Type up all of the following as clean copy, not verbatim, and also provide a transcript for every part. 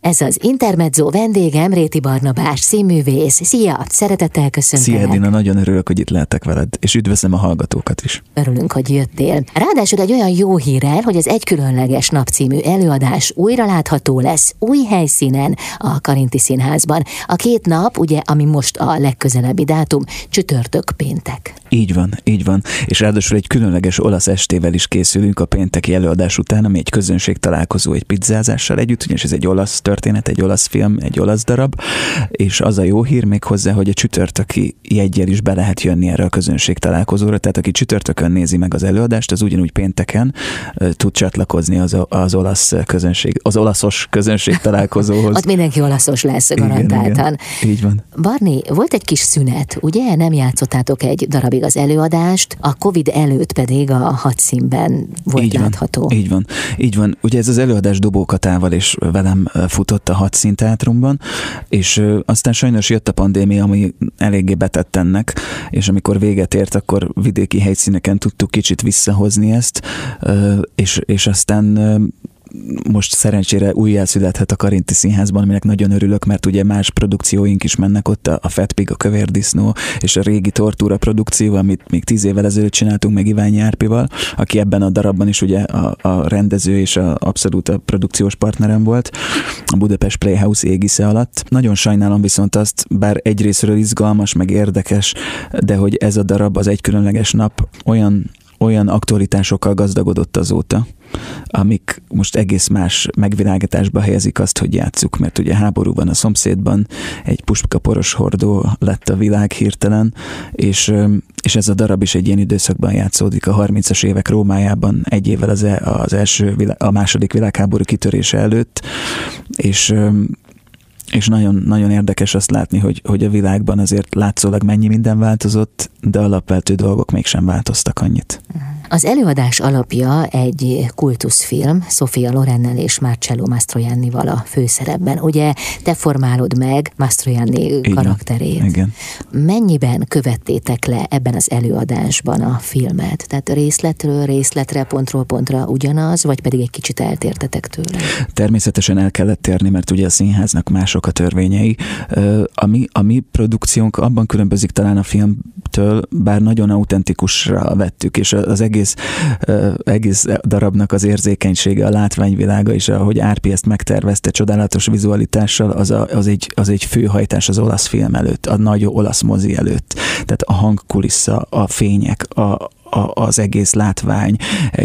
Ez az Intermezzo, vendégem Réti Barnabás, színművész. Szia, szeretettel köszöntelek. Szia Edina, nagyon örülök, hogy itt lehetek veled, és üdvözlöm a hallgatókat is. Örülünk, hogy jöttél. Ráadásul egy olyan jó hírrel, hogy az Egy különleges nap című előadás újra látható lesz új helyszínen, a Karinthy Színházban. A két nap, ugye, ami most a legközelebbi dátum, csütörtök, péntek. Így van, így van. És ráadásul egy különleges olasz estével is készülünk a pénteki előadás után, ami egy közönség találkozó egy pizzázással együtt, ugyanis ez egy olasz történet, egy olasz film, egy olasz darab, és az a jó hír még hozzá, hogy a csütörtöki jeggyel is be lehet jönni erre a közönség találkozóra, tehát aki csütörtökön nézi meg az előadást, az ugyanúgy pénteken tud csatlakozni az olasz közönség, az olaszos közönség találkozóhoz. Ott mindenki olaszos lesz, garantáltan. Igen, igen. Így van. Barni, volt egy kis szünet, ugye? Nem játszottátok egy darabig az előadást, a Covid előtt pedig a Hadszínben volt így látható. Van, így van, így van. Ugye ez az előadás Dobó Katával és velem futott a Hadszín Teátrumban, és aztán sajnos jött a pandémia, ami eléggé betett ennek, és amikor véget ért, akkor vidéki helyszíneken tudtuk kicsit visszahozni ezt, és aztán most szerencsére újjászülethet a Karinthy Színházban, aminek nagyon örülök, mert ugye más produkcióink is mennek ott, a Fat Pig, a Kövér Disznó, és a régi Tortúra produkció, amit még 10 évvel ezelőtt csináltunk meg Iványi Árpival, aki ebben a darabban is ugye a rendező és abszolút a produkciós partnerem volt, a Budapest Playhouse égisze alatt. Nagyon sajnálom viszont azt, bár egyrészről izgalmas, meg érdekes, de hogy ez a darab, az Egy különleges nap olyan aktualitásokkal gazdagodott azóta, amik most egész más megvilágításba helyezik azt, hogy játsszuk, mert ugye háború van a szomszédban, egy puskaporos hordó lett a világ hirtelen, és ez a darab is egy ilyen időszakban játszódik, a 30-as évek Rómájában, egy évvel a második világháború kitörése előtt, és nagyon, nagyon érdekes azt látni, hogy a világban azért látszólag mennyi minden változott, de alapvető dolgok mégsem változtak annyit. Az előadás alapja egy kultuszfilm, Sophia Lorennel és Marcello Mastroiannival a főszerepben. Ugye te formálod meg Mastroianni karakterét. Igen. Mennyiben követtétek le ebben az előadásban a filmet? Tehát részletről részletre, pontról pontra ugyanaz, vagy pedig egy kicsit eltértetek tőle? Természetesen el kellett térni, mert ugye a színháznak mások a törvényei. A mi produkciónk abban különbözik talán a filmtől, bár nagyon autentikusra vettük, és az egész darabnak az érzékenysége, a látványvilága, és ahogy Árpi ezt megtervezte csodálatos vizualitással, az egy főhajtás az olasz film előtt, a nagy olasz mozi előtt. Tehát a hangkulissza, a fények, az egész látvány,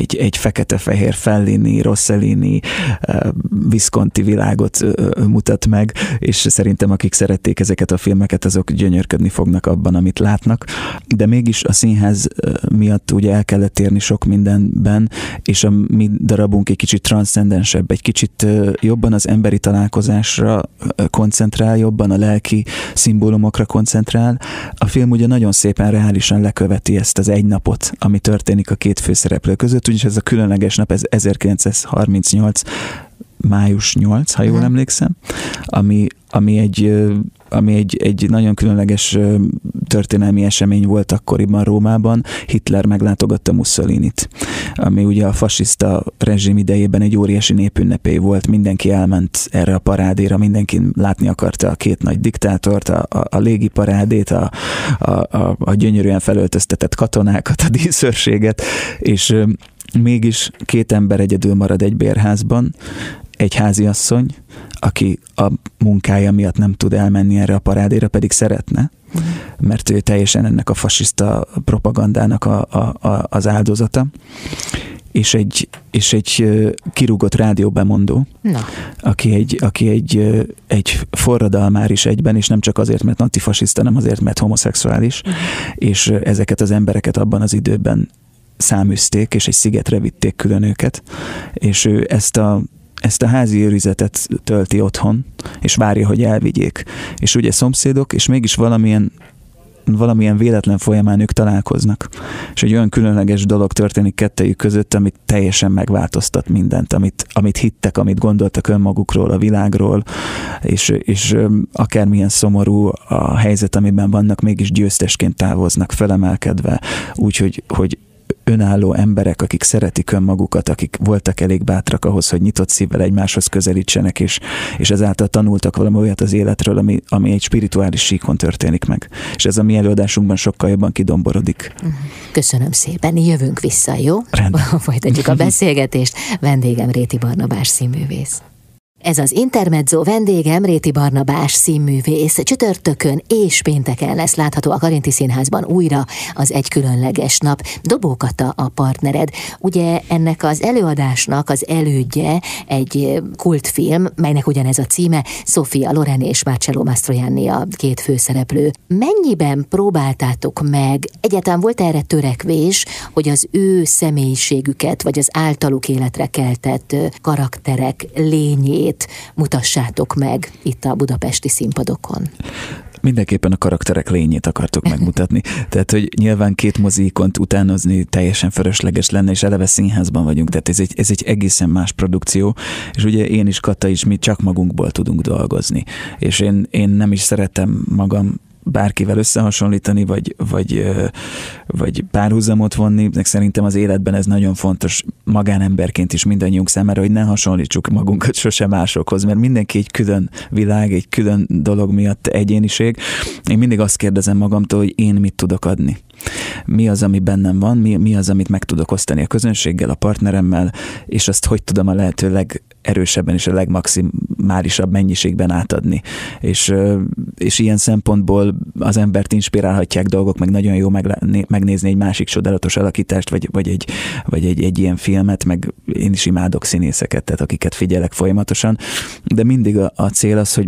egy fekete-fehér Fellini, Rossellini, Visconti világot mutat meg, és szerintem akik szerették ezeket a filmeket, azok gyönyörködni fognak abban, amit látnak. De mégis a színház miatt ugye el kellett térni sok mindenben, és a mi darabunk egy kicsit transzcendensebb, egy kicsit jobban az emberi találkozásra koncentrál, jobban a lelki szimbólumokra koncentrál. A film ugye nagyon szépen reálisan leköveti ezt az egy napot, ami történik a két főszereplő között, úgyis ez a különleges nap, ez 1938. május 8, ha jól emlékszem, ami egy nagyon különleges történelmi esemény volt akkoriban Rómában. Hitler meglátogatta Mussolinit, ami ugye a fasiszta rezsim idejében egy óriási népünnepé volt, mindenki elment erre a parádéra, mindenki látni akarta a két nagy diktátort, a légi parádét, a gyönyörűen felöltöztetett katonákat, a díszőrséget, és mégis két ember egyedül marad egy bérházban, egy háziasszony, aki a munkája miatt nem tud elmenni erre a parádéra, pedig szeretne, mert ő teljesen ennek a fasiszta propagandának az áldozata, és egy kirúgott rádióbemondó, aki egy forradalmár is egyben, és nem csak azért, mert antifasiszta, nem azért, mert homoszexuális, és ezeket az embereket abban az időben száműzték, és egy szigetre vitték külön őket, és ő ezt a házi őrizetet tölti otthon, és várja, hogy elvigyék. És ugye szomszédok, és mégis valamilyen véletlen folyamán ők találkoznak. És egy olyan különleges dolog történik kettejük között, amit teljesen megváltoztat mindent, amit hittek, amit gondoltak önmagukról, a világról, és akármilyen szomorú a helyzet, amiben vannak, mégis győztesként távoznak, felemelkedve, úgyhogy önálló emberek, akik szeretik önmagukat, akik voltak elég bátrak ahhoz, hogy nyitott szívvel egymáshoz közelítsenek, és ezáltal tanultak valami olyat az életről, ami egy spirituális síkon történik meg. És ez a mi előadásunkban sokkal jobban kidomborodik. Köszönöm szépen, jövünk vissza, jó? Rendben. Folytatjuk a beszélgetést. Vendégem Réti Barnabás színművész. Ez az Intermezzo, vendégem Réti Barnabás színművész. Csütörtökön és pénteken lesz látható a Karinthy Színházban újra az Egy különleges nap. Dobó Kata a partnered. Ugye ennek az előadásnak az elődje egy kultfilm, melynek ugyanez a címe, Sophia Loren és Marcello Mastroianni a két főszereplő. Mennyiben próbáltátok meg, egyáltalán volt erre törekvés, hogy az ő személyiségüket, vagy az általuk életre keltett karakterek lényét mutassátok meg itt a budapesti színpadokon? Mindenképpen a karakterek lényét akartuk megmutatni. Tehát, hogy nyilván két moziikont utánozni teljesen fölösleges lenne, és eleve színházban vagyunk, tehát ez egy egészen más produkció, és ugye én is, Kata is, mi csak magunkból tudunk dolgozni. És én nem is szeretem magam bárkivel összehasonlítani, vagy párhuzamot vonni. Szerintem az életben ez nagyon fontos magánemberként is mindannyiunk számára, hogy ne hasonlítsuk magunkat sose másokhoz, mert mindenki egy külön világ, egy külön dolog miatt egyéniség. Én mindig azt kérdezem magamtól, hogy én mit tudok adni. Mi az, ami bennem van, mi az, amit meg tudok osztani a közönséggel, a partneremmel, és azt hogy tudom a lehető legerősebben és a legmaximálisabb mennyiségben átadni. És ilyen szempontból az embert inspirálhatják dolgok, meg nagyon jó megnézni egy másik csodálatos alakítást, vagy egy ilyen filmet, meg én is imádok színészeket, tehát akiket figyelek folyamatosan, de mindig a cél az, hogy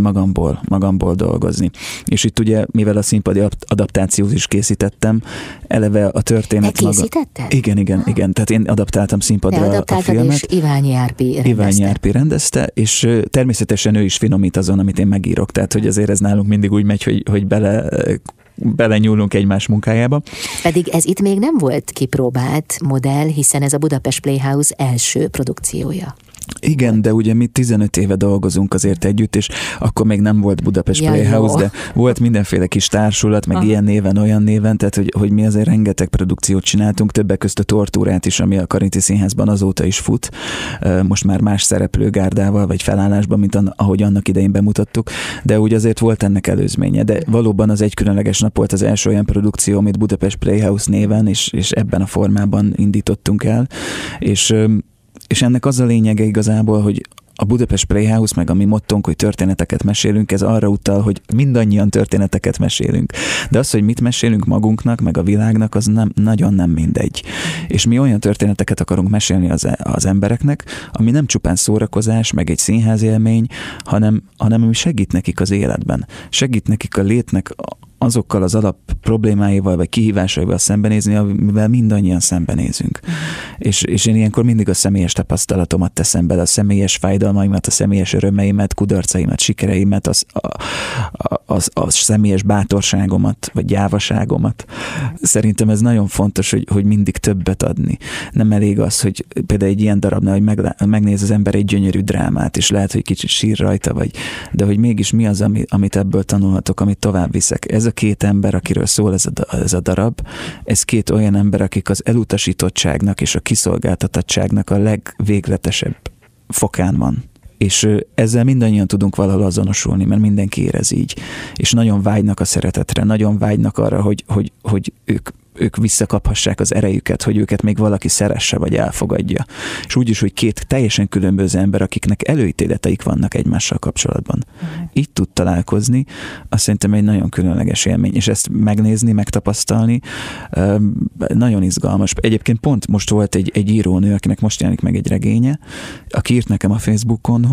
magamból dolgozni. És itt ugye, mivel a színpadi adaptációt is készítettem, eleve a történet te készítetted? Maga... Igen. Tehát én adaptáltam színpadra a filmet. És Iványi Árpád rendezte, és természetesen ő is finomít azon, amit én megírok. Tehát, hogy azért ez nálunk mindig úgy megy, hogy belenyúlunk egymás munkájába. Pedig ez itt még nem volt kipróbált modell, hiszen ez a Budapest Playhouse első produkciója. Igen, de ugye mi 15 éve dolgozunk azért együtt, és akkor még nem volt Budapest Playhouse, de volt mindenféle kis társulat, meg ilyen néven, olyan néven, tehát hogy mi azért rengeteg produkciót csináltunk, többek közt a Tortúrát is, ami a Karinthy Színházban azóta is fut, most már más szereplőgárdával, vagy felállásban, mint ahogy annak idején bemutattuk, de úgy azért volt ennek előzménye, de valóban az Egy különleges nap volt az első olyan produkció, amit Budapest Playhouse néven, és ebben a formában indítottunk el, és ennek az a lényege igazából, hogy a Budapest Playhouse, meg a mi mottónk, hogy történeteket mesélünk, ez arra utal, hogy mindannyian történeteket mesélünk. De az, hogy mit mesélünk magunknak, meg a világnak, az nagyon nem mindegy. És mi olyan történeteket akarunk mesélni az embereknek, ami nem csupán szórakozás, meg egy színházélmény, hanem ami segít nekik az életben. Segít nekik a létnek azokkal az alap problémáival, vagy kihívásaival szembenézni, amivel mindannyian szembenézünk. És én ilyenkor mindig a személyes tapasztalatomat teszem bele, a személyes fájdalmaimat, a személyes örömeimet, kudarcaimat, sikereimet, a személyes bátorságomat, vagy gyávaságomat. Szerintem ez nagyon fontos, hogy mindig többet adni. Nem elég az, hogy például egy ilyen darabnál, hogy megnéz az ember egy gyönyörű drámát, és lehet, hogy kicsit sír rajta, de hogy mégis mi az, amit ebből tanulhatok, amit tovább viszek. Ez a két ember, akiről szól ez a darab, ez két olyan ember, akik az elutasítottságnak és a kiszolgáltatottságnak a legvégletesebb fokán van. És ezzel mindannyian tudunk valahol azonosulni, mert mindenki érez így. És nagyon vágynak a szeretetre, nagyon vágynak arra, hogy ők visszakaphassák az erejüket, hogy őket még valaki szeresse, vagy elfogadja. És úgyis, hogy két teljesen különböző ember, akiknek előítéleteik vannak egymással kapcsolatban. Így tud találkozni, azt szerintem egy nagyon különleges élmény, és ezt megnézni, megtapasztalni, nagyon izgalmas. Egyébként pont most volt egy írónő, akinek most jelenik meg egy regénye, aki írt nekem a Facebookon,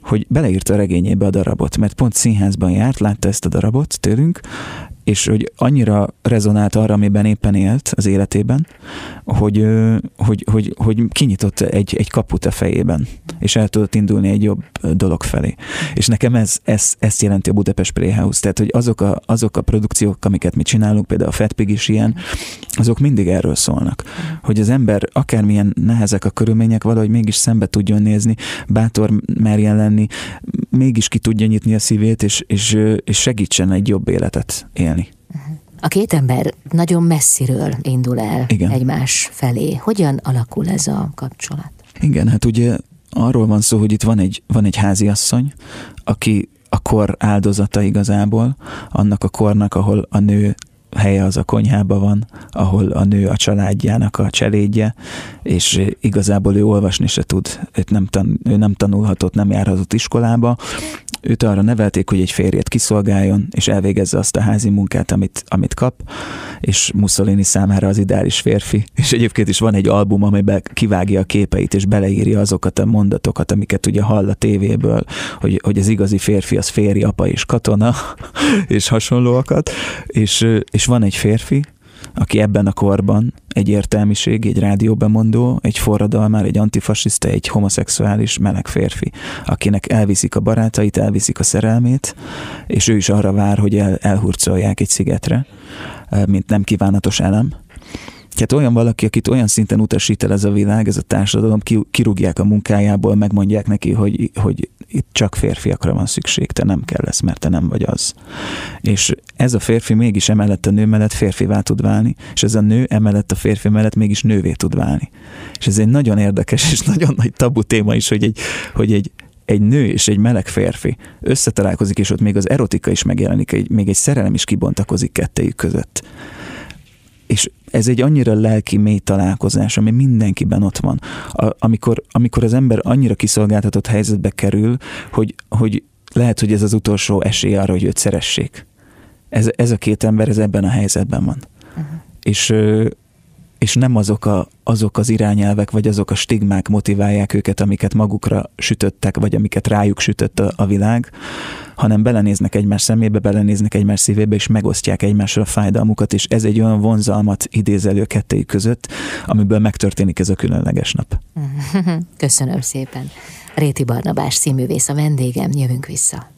hogy beleírta a regényébe a darabot, mert pont színházban járt, látta ezt a darabot tőlünk, és hogy annyira rezonált arra, amiben éppen élt az életében, hogy kinyitott egy kaput a fejében, és el tudott indulni egy jobb dolog felé. És nekem ezt jelenti a Budapest Playhouse, tehát hogy azok a produkciók, amiket mi csinálunk, például a Fat Pig is ilyen, azok mindig erről szólnak, hogy az ember akármilyen nehezek a körülmények, valahogy mégis szembe tudjon nézni, bátor merjen lenni, mégis ki tudja nyitni a szívét, és segítsen egy jobb életet élni. A két ember nagyon messziről indul el egymás felé. Hogyan alakul ez a kapcsolat? Igen, hát ugye arról van szó, hogy itt van egy háziasszony, aki a kor áldozata igazából, annak a kornak, ahol a nő helye az a konyhában van, ahol a nő a családjának a cselédje, és igazából ő olvasni se tud, ő nem tanulhatott, nem járhatott iskolába. Őt arra nevelték, hogy egy férjet kiszolgáljon, és elvégezze azt a házi munkát, amit kap, és Mussolini számára az ideális férfi. És egyébként is van egy album, amiben kivágja a képeit, és beleírja azokat a mondatokat, amiket ugye hall a tévéből, hogy az igazi férfi az férj, apa és katona, és hasonlóakat. És van egy férfi, aki ebben a korban egy értelmiség, egy rádióbemondó, egy forradalmár, egy antifasiszta, egy homoszexuális meleg férfi, akinek elviszik a barátait, elviszik a szerelmét, és ő is arra vár, hogy elhurcolják egy szigetre, mint nem kívánatos elem. Tehát olyan valaki, akit olyan szinten utasít el ez a világ, ez a társadalom, kirúgják a munkájából, megmondják neki, hogy itt csak férfiakra van szükség, te nem kell lesz, mert te nem vagy az. És ez a férfi mégis emellett a nő mellett férfivá tud válni, és ez a nő emellett a férfi mellett mégis nővé tud válni. És ez egy nagyon érdekes és nagyon nagy tabu téma is, hogy egy nő és egy meleg férfi összetalálkozik, és ott még az erotika is megjelenik, még egy szerelem is kibontakozik kettejük között. És ez egy annyira lelki mély találkozás, ami mindenkiben ott van. Amikor az ember annyira kiszolgáltatott helyzetbe kerül, hogy lehet, hogy ez az utolsó esély arra, hogy őt szeressék. Ez a két ember, ez ebben a helyzetben van. Uh-huh. És nem azok az irányelvek, vagy azok a stigmák motiválják őket, amiket magukra sütöttek, vagy amiket rájuk sütött a világ, hanem belenéznek egymás szemébe, belenéznek egymás szívébe, és megosztják egymásra a fájdalmukat, és ez egy olyan vonzalmat idéz elő kettejük között, amiből megtörténik ez a különleges nap. Köszönöm szépen. Réti Barnabás színművész a vendégem, jövünk vissza.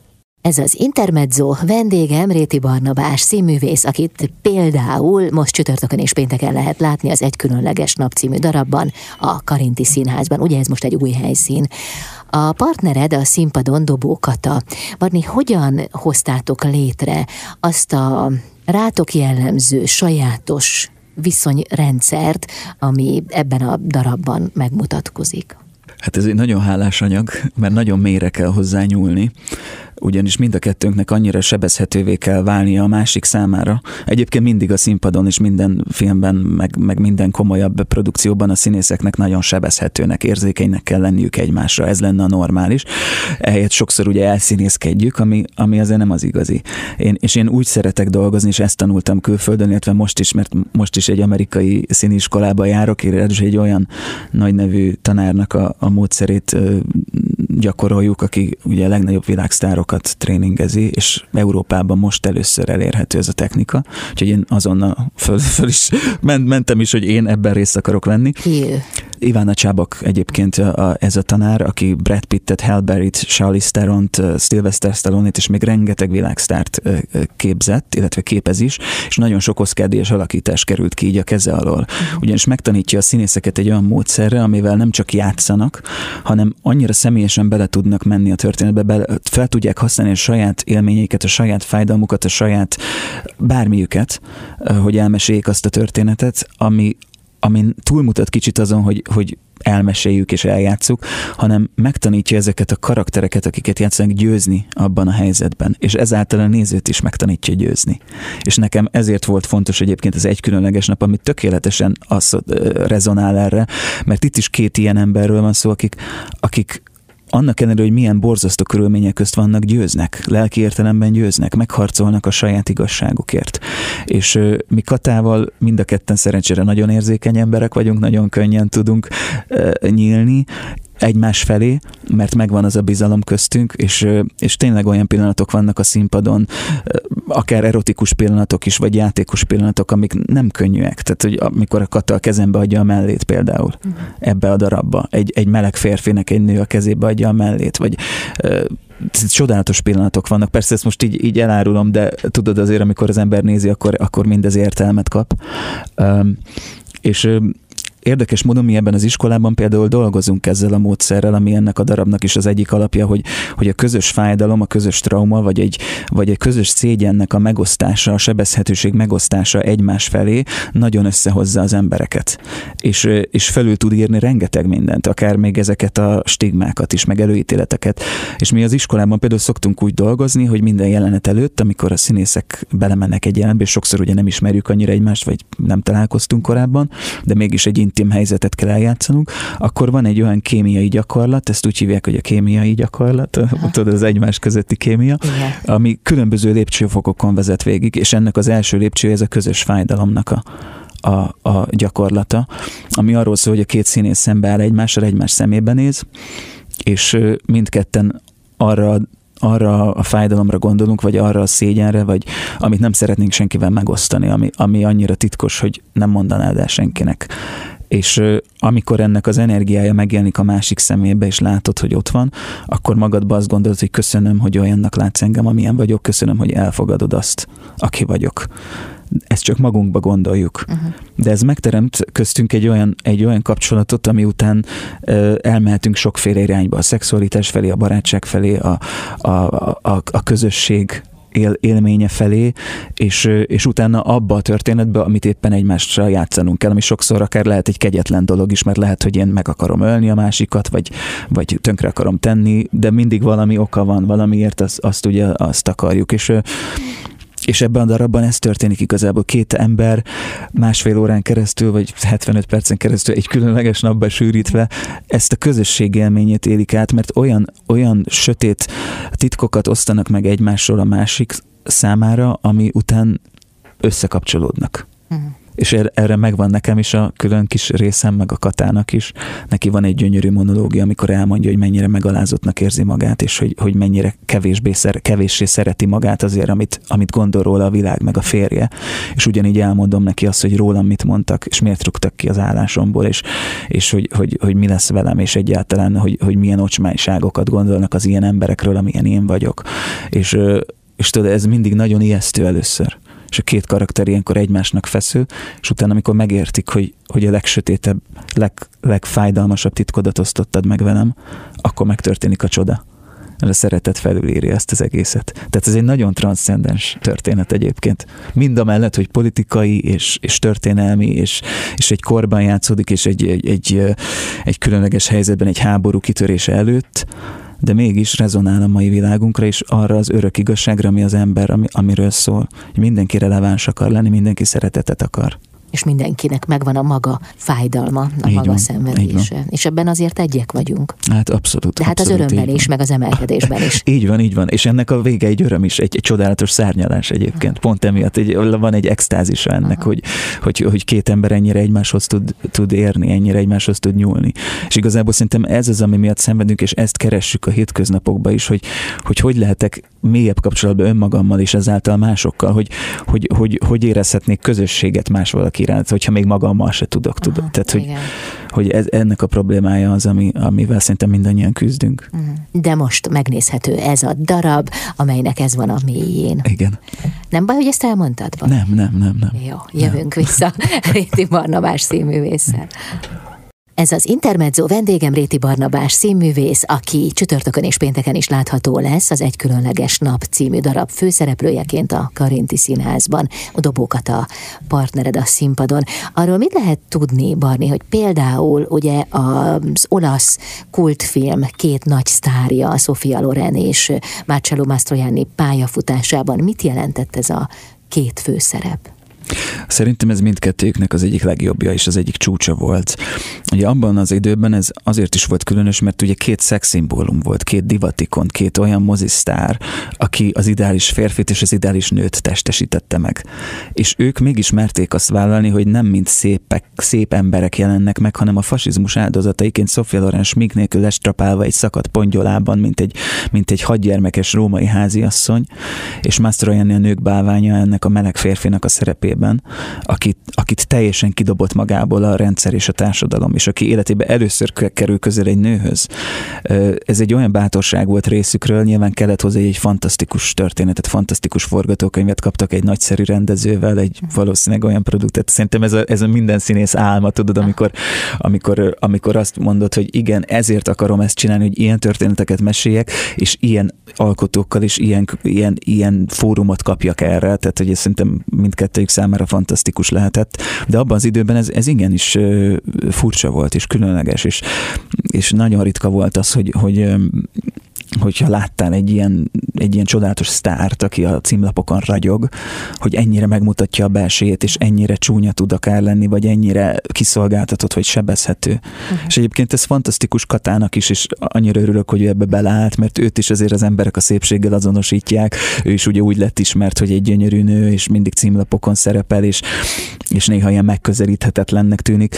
Ez az Intermezzo, vendégem Réti Barnabás színművész, akit például most csütörtökön és pénteken lehet látni az Egy különleges nap című darabban, a Karinthy Színházban. Ugye ez most egy új helyszín. A partnered a színpadon Dobó Kata. Barni, hogyan hoztátok létre azt a rátok jellemző, sajátos viszonyrendszert, ami ebben a darabban megmutatkozik? Hát ez egy nagyon hálás anyag, mert nagyon mélyre kell hozzá nyúlni, ugyanis mind a kettőnknek annyira sebezhetővé kell válnia a másik számára. Egyébként mindig a színpadon és minden filmben, meg minden komolyabb produkcióban a színészeknek nagyon sebezhetőnek, érzékenynek kell lenniük egymásra. Ez lenne a normális. Ehelyett sokszor ugye elszínészkedjük, ami azért nem az igazi. Én úgy szeretek dolgozni, és ezt tanultam külföldön, illetve most is, mert most is egy amerikai színiskolába járok, és egy olyan nagynevű tanárnak a módszerét gyakoroljuk, aki ugye a legnagyobb világsztárokat tréningezi, és Európában most először elérhető ez a technika. Úgyhogy én azonnal föl is mentem is, hogy én ebben részt akarok venni. Ivana Csábok egyébként ez a tanár, aki Brad Pittet, Halle Berryt, Charlize Theront, Sylvester Stallonét és még rengeteg világsztárt képzett, illetve képez is, és nagyon sok oszkárdias alakítás került ki így a keze alól. Ugyanis megtanítja a színészeket egy olyan módszerre, amivel nem csak játszanak, hanem annyira személyesen bele tudnak menni a történetbe, fel tudják használni a saját élményeiket, a saját fájdalmukat, a saját bármiüket, hogy elmeséljék azt a történetet, ami túlmutat kicsit azon, hogy elmeséljük és eljátszuk, hanem megtanítja ezeket a karaktereket, akiket játszanak, győzni abban a helyzetben, és ezáltal a nézőt is megtanítja győzni. És nekem ezért volt fontos egyébként az Egy különleges nap, amit tökéletesen rezonál erre, mert itt is két ilyen emberről van szó, akik annak ellenére, hogy milyen borzasztó körülmények közt vannak, győznek, lelki értelemben győznek, megharcolnak a saját igazságukért. És mi Katával mind a ketten szerencsére nagyon érzékeny emberek vagyunk, nagyon könnyen tudunk nyílni egymás felé, mert megvan az a bizalom köztünk, és tényleg olyan pillanatok vannak a színpadon, akár erotikus pillanatok is, vagy játékos pillanatok, amik nem könnyűek. Tehát, hogy amikor a Kata a kezembe adja a mellét például, ebbe a darabba, egy meleg férfinek egy nő a kezébe adja a mellét, vagy csodálatos pillanatok vannak. Persze ezt most így elárulom, de tudod azért, amikor az ember nézi, akkor mindez értelmet kap. És Érdekes módon mi ebben az iskolában például dolgozunk ezzel a módszerrel, ami ennek a darabnak is az egyik alapja, hogy a közös fájdalom, a közös trauma, vagy egy közös szégyennek a megosztása, a sebezhetőség megosztása egymás felé nagyon összehozza az embereket. És felül tud írni rengeteg mindent, akár még ezeket a stigmákat is, meg előítéleteket. És mi az iskolában például szoktunk úgy dolgozni, hogy minden jelenet előtt, amikor a színészek belemennek egy jelenetbe, és sokszor ugye nem ismerjük annyira egymást, vagy nem találkoztunk korábban, de mégis egy intim helyzetet kell eljátszanunk, akkor van egy olyan kémiai gyakorlat, ezt úgy hívják, hogy a kémiai gyakorlat, tudod, az egymás közötti kémia, igen, ami különböző lépcsőfokokon vezet végig, és ennek az első lépcsője ez a közös fájdalomnak a gyakorlata, ami arról szól, hogy a két színész szembeáll egymással, egymás szemébe néz, és mindketten arra a fájdalomra gondolunk, vagy arra a szégyenre, vagy amit nem szeretnénk senkivel megosztani, ami annyira titkos, hogy nem mondanád el senkinek. És amikor ennek az energiája megjelenik a másik szemébe, és látod, hogy ott van, akkor magadba azt gondolod, hogy köszönöm, hogy olyannak látsz engem, amilyen vagyok, köszönöm, hogy elfogadod azt, aki vagyok. Ezt csak magunkba gondoljuk. Uh-huh. De ez megteremt köztünk egy olyan kapcsolatot, ami után elmehetünk sokféle irányba, a szexualitás felé, a barátság felé, a közösség élménye felé, és utána abba a történetbe, amit éppen egymásra játszanunk kell, ami sokszor akár lehet egy kegyetlen dolog is, mert lehet, hogy én meg akarom ölni a másikat, vagy tönkre akarom tenni, de mindig valami oka van, valamiért azt ugye azt akarjuk, és ebben a darabban ez történik igazából. Két ember másfél órán keresztül, vagy 75 percen keresztül egy különleges napba sűrítve ezt a közösség élményét élik át, mert olyan sötét titkokat osztanak meg egymásról a másik számára, ami után összekapcsolódnak. Uh-huh. És erre megvan nekem is a külön kis részem, meg a Katának is. Neki van egy gyönyörű monológia, amikor elmondja, hogy mennyire megalázottnak érzi magát, és hogy mennyire kevéssé szereti magát azért, amit gondol róla a világ, meg a férje. És ugyanígy elmondom neki azt, hogy rólam mit mondtak, és miért rúgtak ki az állásomból, és hogy mi lesz velem, és egyáltalán, hogy milyen ocsmányságokat gondolnak az ilyen emberekről, amilyen én vagyok. És tudod, ez mindig nagyon ijesztő először. És a két karakter ilyenkor egymásnak feszül, és utána, amikor megértik, hogy a legsötétebb, legfájdalmasabb titkodat osztottad meg velem, akkor megtörténik a csoda. A szeretet felülírja ezt az egészet. Tehát ez egy nagyon transzcendens történet egyébként. Mind a mellett, hogy politikai és történelmi, és egy korban játszódik, és egy különleges helyzetben, egy háború kitörése előtt, de mégis rezonál a mai világunkra, és arra az örök igazságra, ami az ember, amiről szól, hogy mindenki releváns akar lenni, mindenki szeretetet akar. És mindenkinek megvan a maga fájdalma, a így maga van, szenvedése. És ebben azért egyek vagyunk. Hát abszolút. De hát abszolút, az örömben is, meg az emelkedésben is. Így van. És ennek a vége egy öröm is, egy csodálatos szárnyalás egyébként. Aha. Pont emiatt van egy extázisa ennek, hogy két ember ennyire egymáshoz tud érni, ennyire egymáshoz tud nyúlni. És igazából szerintem ez az, ami miatt szenvedünk, és ezt keressük a hétköznapokban is, hogy lehetek mélyebb kapcsolatban önmagammal és ezáltal másokkal, hogy érezhetnék közösséget más valaki iránt, hogyha még magammal se tudok. Tehát, hogy ennek a problémája az, amivel szerintem mindannyian küzdünk. De most megnézhető ez a darab, amelynek ez van a mélyén. Igen. Nem baj, hogy ezt elmondtad? Vagy? Nem. Jó, jövünk vissza Réti Barnabás színművésszel. Ez az Intermezzo, vendégem Réti Barnabás színművész, aki csütörtökön és pénteken is látható lesz az Egy különleges nap című darab főszereplőjeként a Karinthy Színházban. A Dobó Kata partnered a színpadon. Arról mit lehet tudni, Barni, hogy például ugye az olasz kultfilm két nagy sztárja, Sophia Loren és Marcello Mastroianni pályafutásában mit jelentett ez a két főszerep? Szerintem ez mindkettőjüknek az egyik legjobbja és az egyik csúcsa volt. Ugye abban az időben ez azért is volt különös, mert ugye két szexszimbólum volt, két divatikon, két olyan mozisztár, aki az ideális férfit és az ideális nőt testesítette meg. És ők mégis merték azt vállalni, hogy nem mint szép emberek jelennek meg, hanem a fasizmus áldozataiként Sophia Loren smink nélkül lestrapálva egy szakadt pongyolában, mint egy hadgyermekes római háziasszony, és Mastroianni a nők bálványa ennek a meleg férfinak a szerepében. életében, akit teljesen kidobott magából a rendszer és a társadalom, és aki életében először kerül közel egy nőhöz. Ez egy olyan bátorság volt részükről, nyilván kellett hozzá egy fantasztikus történetet, fantasztikus forgatókönyvet kaptak egy nagyszerű rendezővel, egy valószínűleg olyan produktet. Szerintem ez a minden színész álma, tudod, amikor azt mondod, hogy igen, ezért akarom ezt csinálni, hogy ilyen történeteket meséljek, és ilyen alkotókkal is ilyen fórumot kapjak erre, tehát hogy ez szerintem mindkettőjük számára fantasztikus lehetett, de abban az időben ez igenis furcsa volt, és különleges, és nagyon ritka volt az, hogyha láttál egy ilyen csodálatos sztárt, aki a címlapokon ragyog, hogy ennyire megmutatja a belsejét, és ennyire csúnya tud akár lenni, vagy ennyire kiszolgáltatott, vagy sebezhető. Uh-huh. És egyébként ez fantasztikus Katának is, és annyira örülök, hogy ő ebbe beleállt, mert őt is azért az emberek a szépséggel azonosítják, ő is ugye úgy lett ismert, hogy egy gyönyörű nő, és mindig címlapokon szerepel, és néha ilyen megközelíthetetlennek tűnik,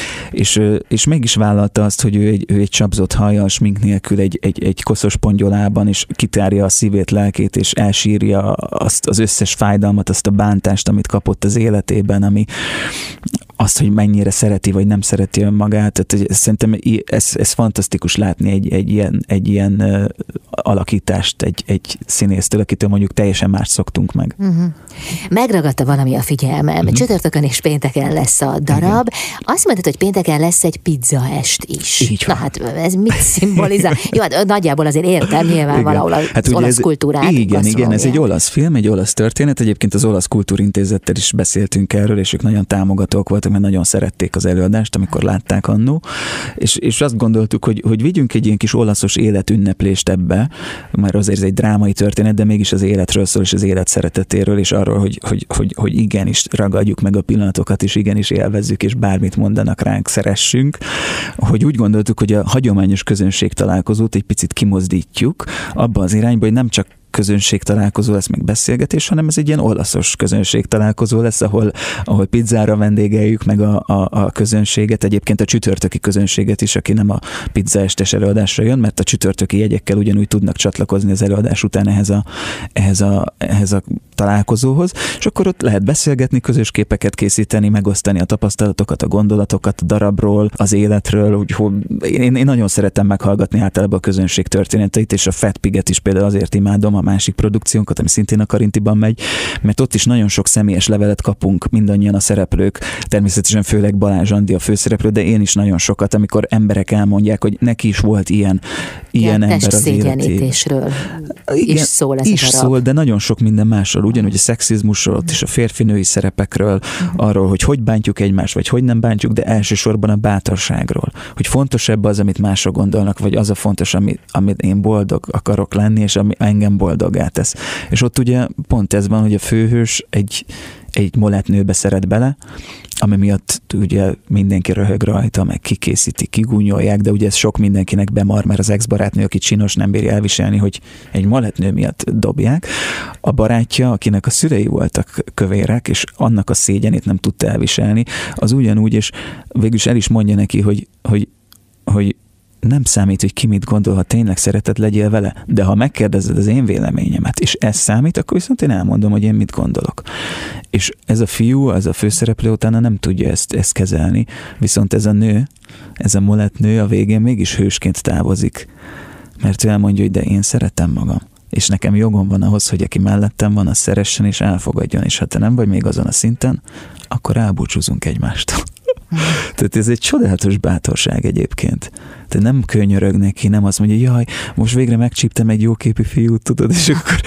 és mégis vállalta azt, hogy ő egy csapzott hajjal, smink nélkül, egy koszos pongyolával, és kitárja a szívét, lelkét, és elsírja azt az összes fájdalmat, azt a bántást, amit kapott az életében, ami azt, hogy mennyire szereti, vagy nem szereti önmagát. Tehát szerintem ez fantasztikus látni egy ilyen alakítást egy színésztől, akitől mondjuk teljesen más szoktunk meg. Uh-huh. Megragadta valami a figyelmem. Uh-huh. Csütörtökön és pénteken lesz a darab. Igen. Azt mondtad, hogy pénteken lesz egy pizzaest is. Így van. Na hát ez mit szimbolizál? Jó, hát nagyjából azért értem nyilvánvalóan az olasz kultúrát. Igen, ez egy olasz film, egy olasz történet. Egyébként az Olasz Kultúrintézettel is beszéltünk erről, és ők nagyon támogatók voltak, mert nagyon szerették az előadást, amikor látták annó, és azt gondoltuk, hogy vigyünk egy ilyen kis olaszos életünneplést ebbe, mert azért ez egy drámai történet, de mégis az életről szól, és az élet szeretetéről, és arról, hogy igenis ragadjuk meg a pillanatokat, és igenis élvezzük, és bármit mondanak ránk, szeressünk, hogy úgy gondoltuk, hogy a hagyományos közönség találkozót egy picit kimozdítjuk abba az irányba, hogy nem csak közönségtalálkozó lesz, meg beszélgetés, hanem ez egy ilyen olaszos közönségtalálkozó lesz, ahol pizzára vendégeljük meg a közönséget, egyébként a csütörtöki közönséget is, aki nem a pizzaestes előadásra jön, mert a csütörtöki jegyekkel ugyanúgy tudnak csatlakozni az előadás után ehhez a találkozóhoz, és akkor ott lehet beszélgetni, közös képeket készíteni, megosztani a tapasztalatokat, a gondolatokat a darabról, az életről, úgyhogy én nagyon szeretem meghallgatni általában a közönség történeteit, és a Fat Piget is például azért imádom, a másik produkciónkat, ami szintén a Karinthyban megy, mert ott is nagyon sok személyes levelet kapunk mindannyian a szereplők, természetesen főleg Balázs Andi a főszereplő, de én is nagyon sokat, amikor emberek elmondják, hogy neki is volt ilyen ember az életében. Igen, is szól ez is a darab. Szól, de nagyon sok minden másról, ugyanúgy a szexizmusról, ott is a férfinői szerepekről, arról, hogy bántjuk egymást, vagy hogy nem bántjuk, de elsősorban a bátorságról, hogy fontosabb az, amit mások gondolnak, vagy az a fontos, amit én boldog akarok lenni, és ami engem boldoggá tesz. És ott ugye pont ez van, hogy a főhős egy molett nőbe szeret bele, ami miatt ugye mindenki röhög rajta, meg kikészítik, kigúnyolják, de ugye ez sok mindenkinek bemar, mert az ex-barátnő, aki csinos, nem bírja elviselni, hogy egy moletnő miatt dobják. A barátja, akinek a szülei voltak kövérek, és annak a szégyenét nem tudta elviselni, az ugyanúgy, és végülis el is mondja neki, hogy nem számít, hogy ki mit gondol, ha tényleg szereted, legyél vele, de ha megkérdezed az én véleményemet, és ez számít, akkor viszont én elmondom, hogy én mit gondolok. És ez a fiú, ez a főszereplő utána nem tudja ezt kezelni, viszont ez a nő, ez a molett nő a végén mégis hősként távozik, mert ő elmondja, hogy de én szeretem magam, és nekem jogom van ahhoz, hogy aki mellettem van, az szeressen és elfogadjon, és ha te nem vagy még azon a szinten, akkor elbúcsúzunk egymástól. Tehát ez egy csodálatos bátorság egyébként. Te nem könyörög neki, nem azt mondja, jaj, most végre megcsíptem egy jóképű fiút, tudod, és akkor,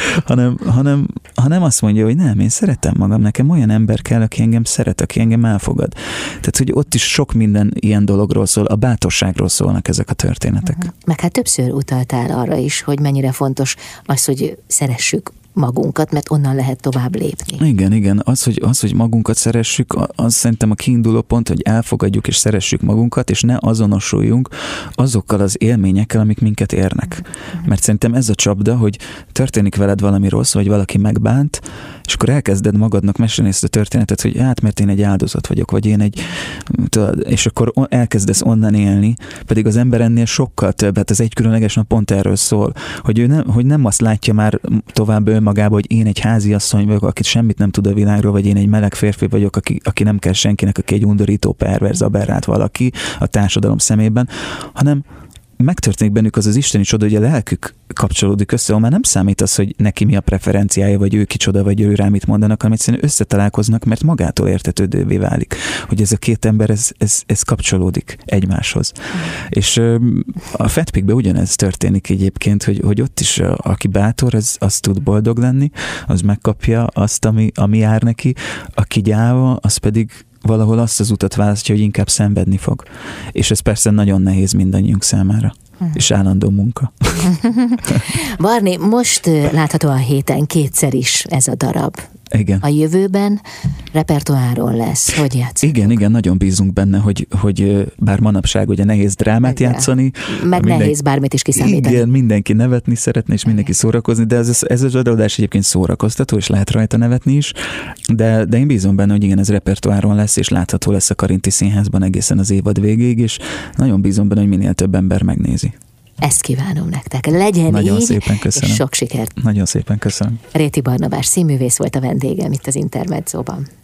hanem azt mondja, hogy nem, én szeretem magam, nekem olyan ember kell, aki engem szeret, aki engem elfogad. Tehát, hogy ott is sok minden ilyen dologról szól, a bátorságról szólnak ezek a történetek. Meg hát többször utaltál arra is, hogy mennyire fontos az, hogy szeressük magunkat, mert onnan lehet tovább lépni. Igen. Az, hogy magunkat szeressük, az szerintem a kiinduló pont, hogy elfogadjuk és szeressük magunkat, és ne azonosuljunk azokkal az élményekkel, amik minket érnek. Mert szerintem ez a csapda, hogy történik veled valami rossz, vagy valaki megbánt, és akkor elkezded magadnak mesélni ezt a történetet, hogy hát, mert én egy áldozat vagyok, vagy én egy... és akkor elkezdesz onnan élni, pedig az ember ennél sokkal több, hát ez egy különleges nap pont erről szól, hogy ő nem, azt látja már tovább önmagába, hogy én egy háziasszony vagyok, akit semmit nem tud a világról, vagy én egy meleg férfi vagyok, aki nem kell senkinek, aki egy undorító, perverz, aberrált valaki a társadalom szemében, hanem megtörténik bennük az az isteni csoda, hogy a lelkük kapcsolódik össze, ahol már nem számít az, hogy neki mi a preferenciája, vagy ő kicsoda, vagy ő rá mit mondanak, hanem egyszerűen összetalálkoznak, mert magától értetődővé válik. Hogy ez a két ember, ez kapcsolódik egymáshoz. És a Fat Pigbe ugyanez történik egyébként, hogy ott is, aki bátor, az tud boldog lenni, az megkapja azt, ami jár neki, aki gyáva, az pedig valahol azt az utat választja, hogy inkább szenvedni fog. És ez persze nagyon nehéz mindannyiunk számára. És állandó munka. Barni, most látható a héten kétszer is ez a darab. Igen. A jövőben repertoáron lesz. Hogy játszunk? Igen, nagyon bízunk benne, hogy bár manapság ugye nehéz drámát játszani. Meg nehéz bármit is kiszámítani. Igen, mindenki nevetni szeretne, és mindenki szórakozni, de ez az adás egyébként szórakoztató, és lehet rajta nevetni is, de én bízom benne, hogy igen, ez repertoáron lesz, és látható lesz a Karinthy Színházban egészen az évad végéig, és nagyon bízom benne, hogy minél több ember megnézi. Ezt kívánom nektek. Legyen nagyon így, szépen köszönöm. És sok sikert. Nagyon szépen köszönöm. Réti Barnabás színművész volt a vendégem itt az Intermedzóban.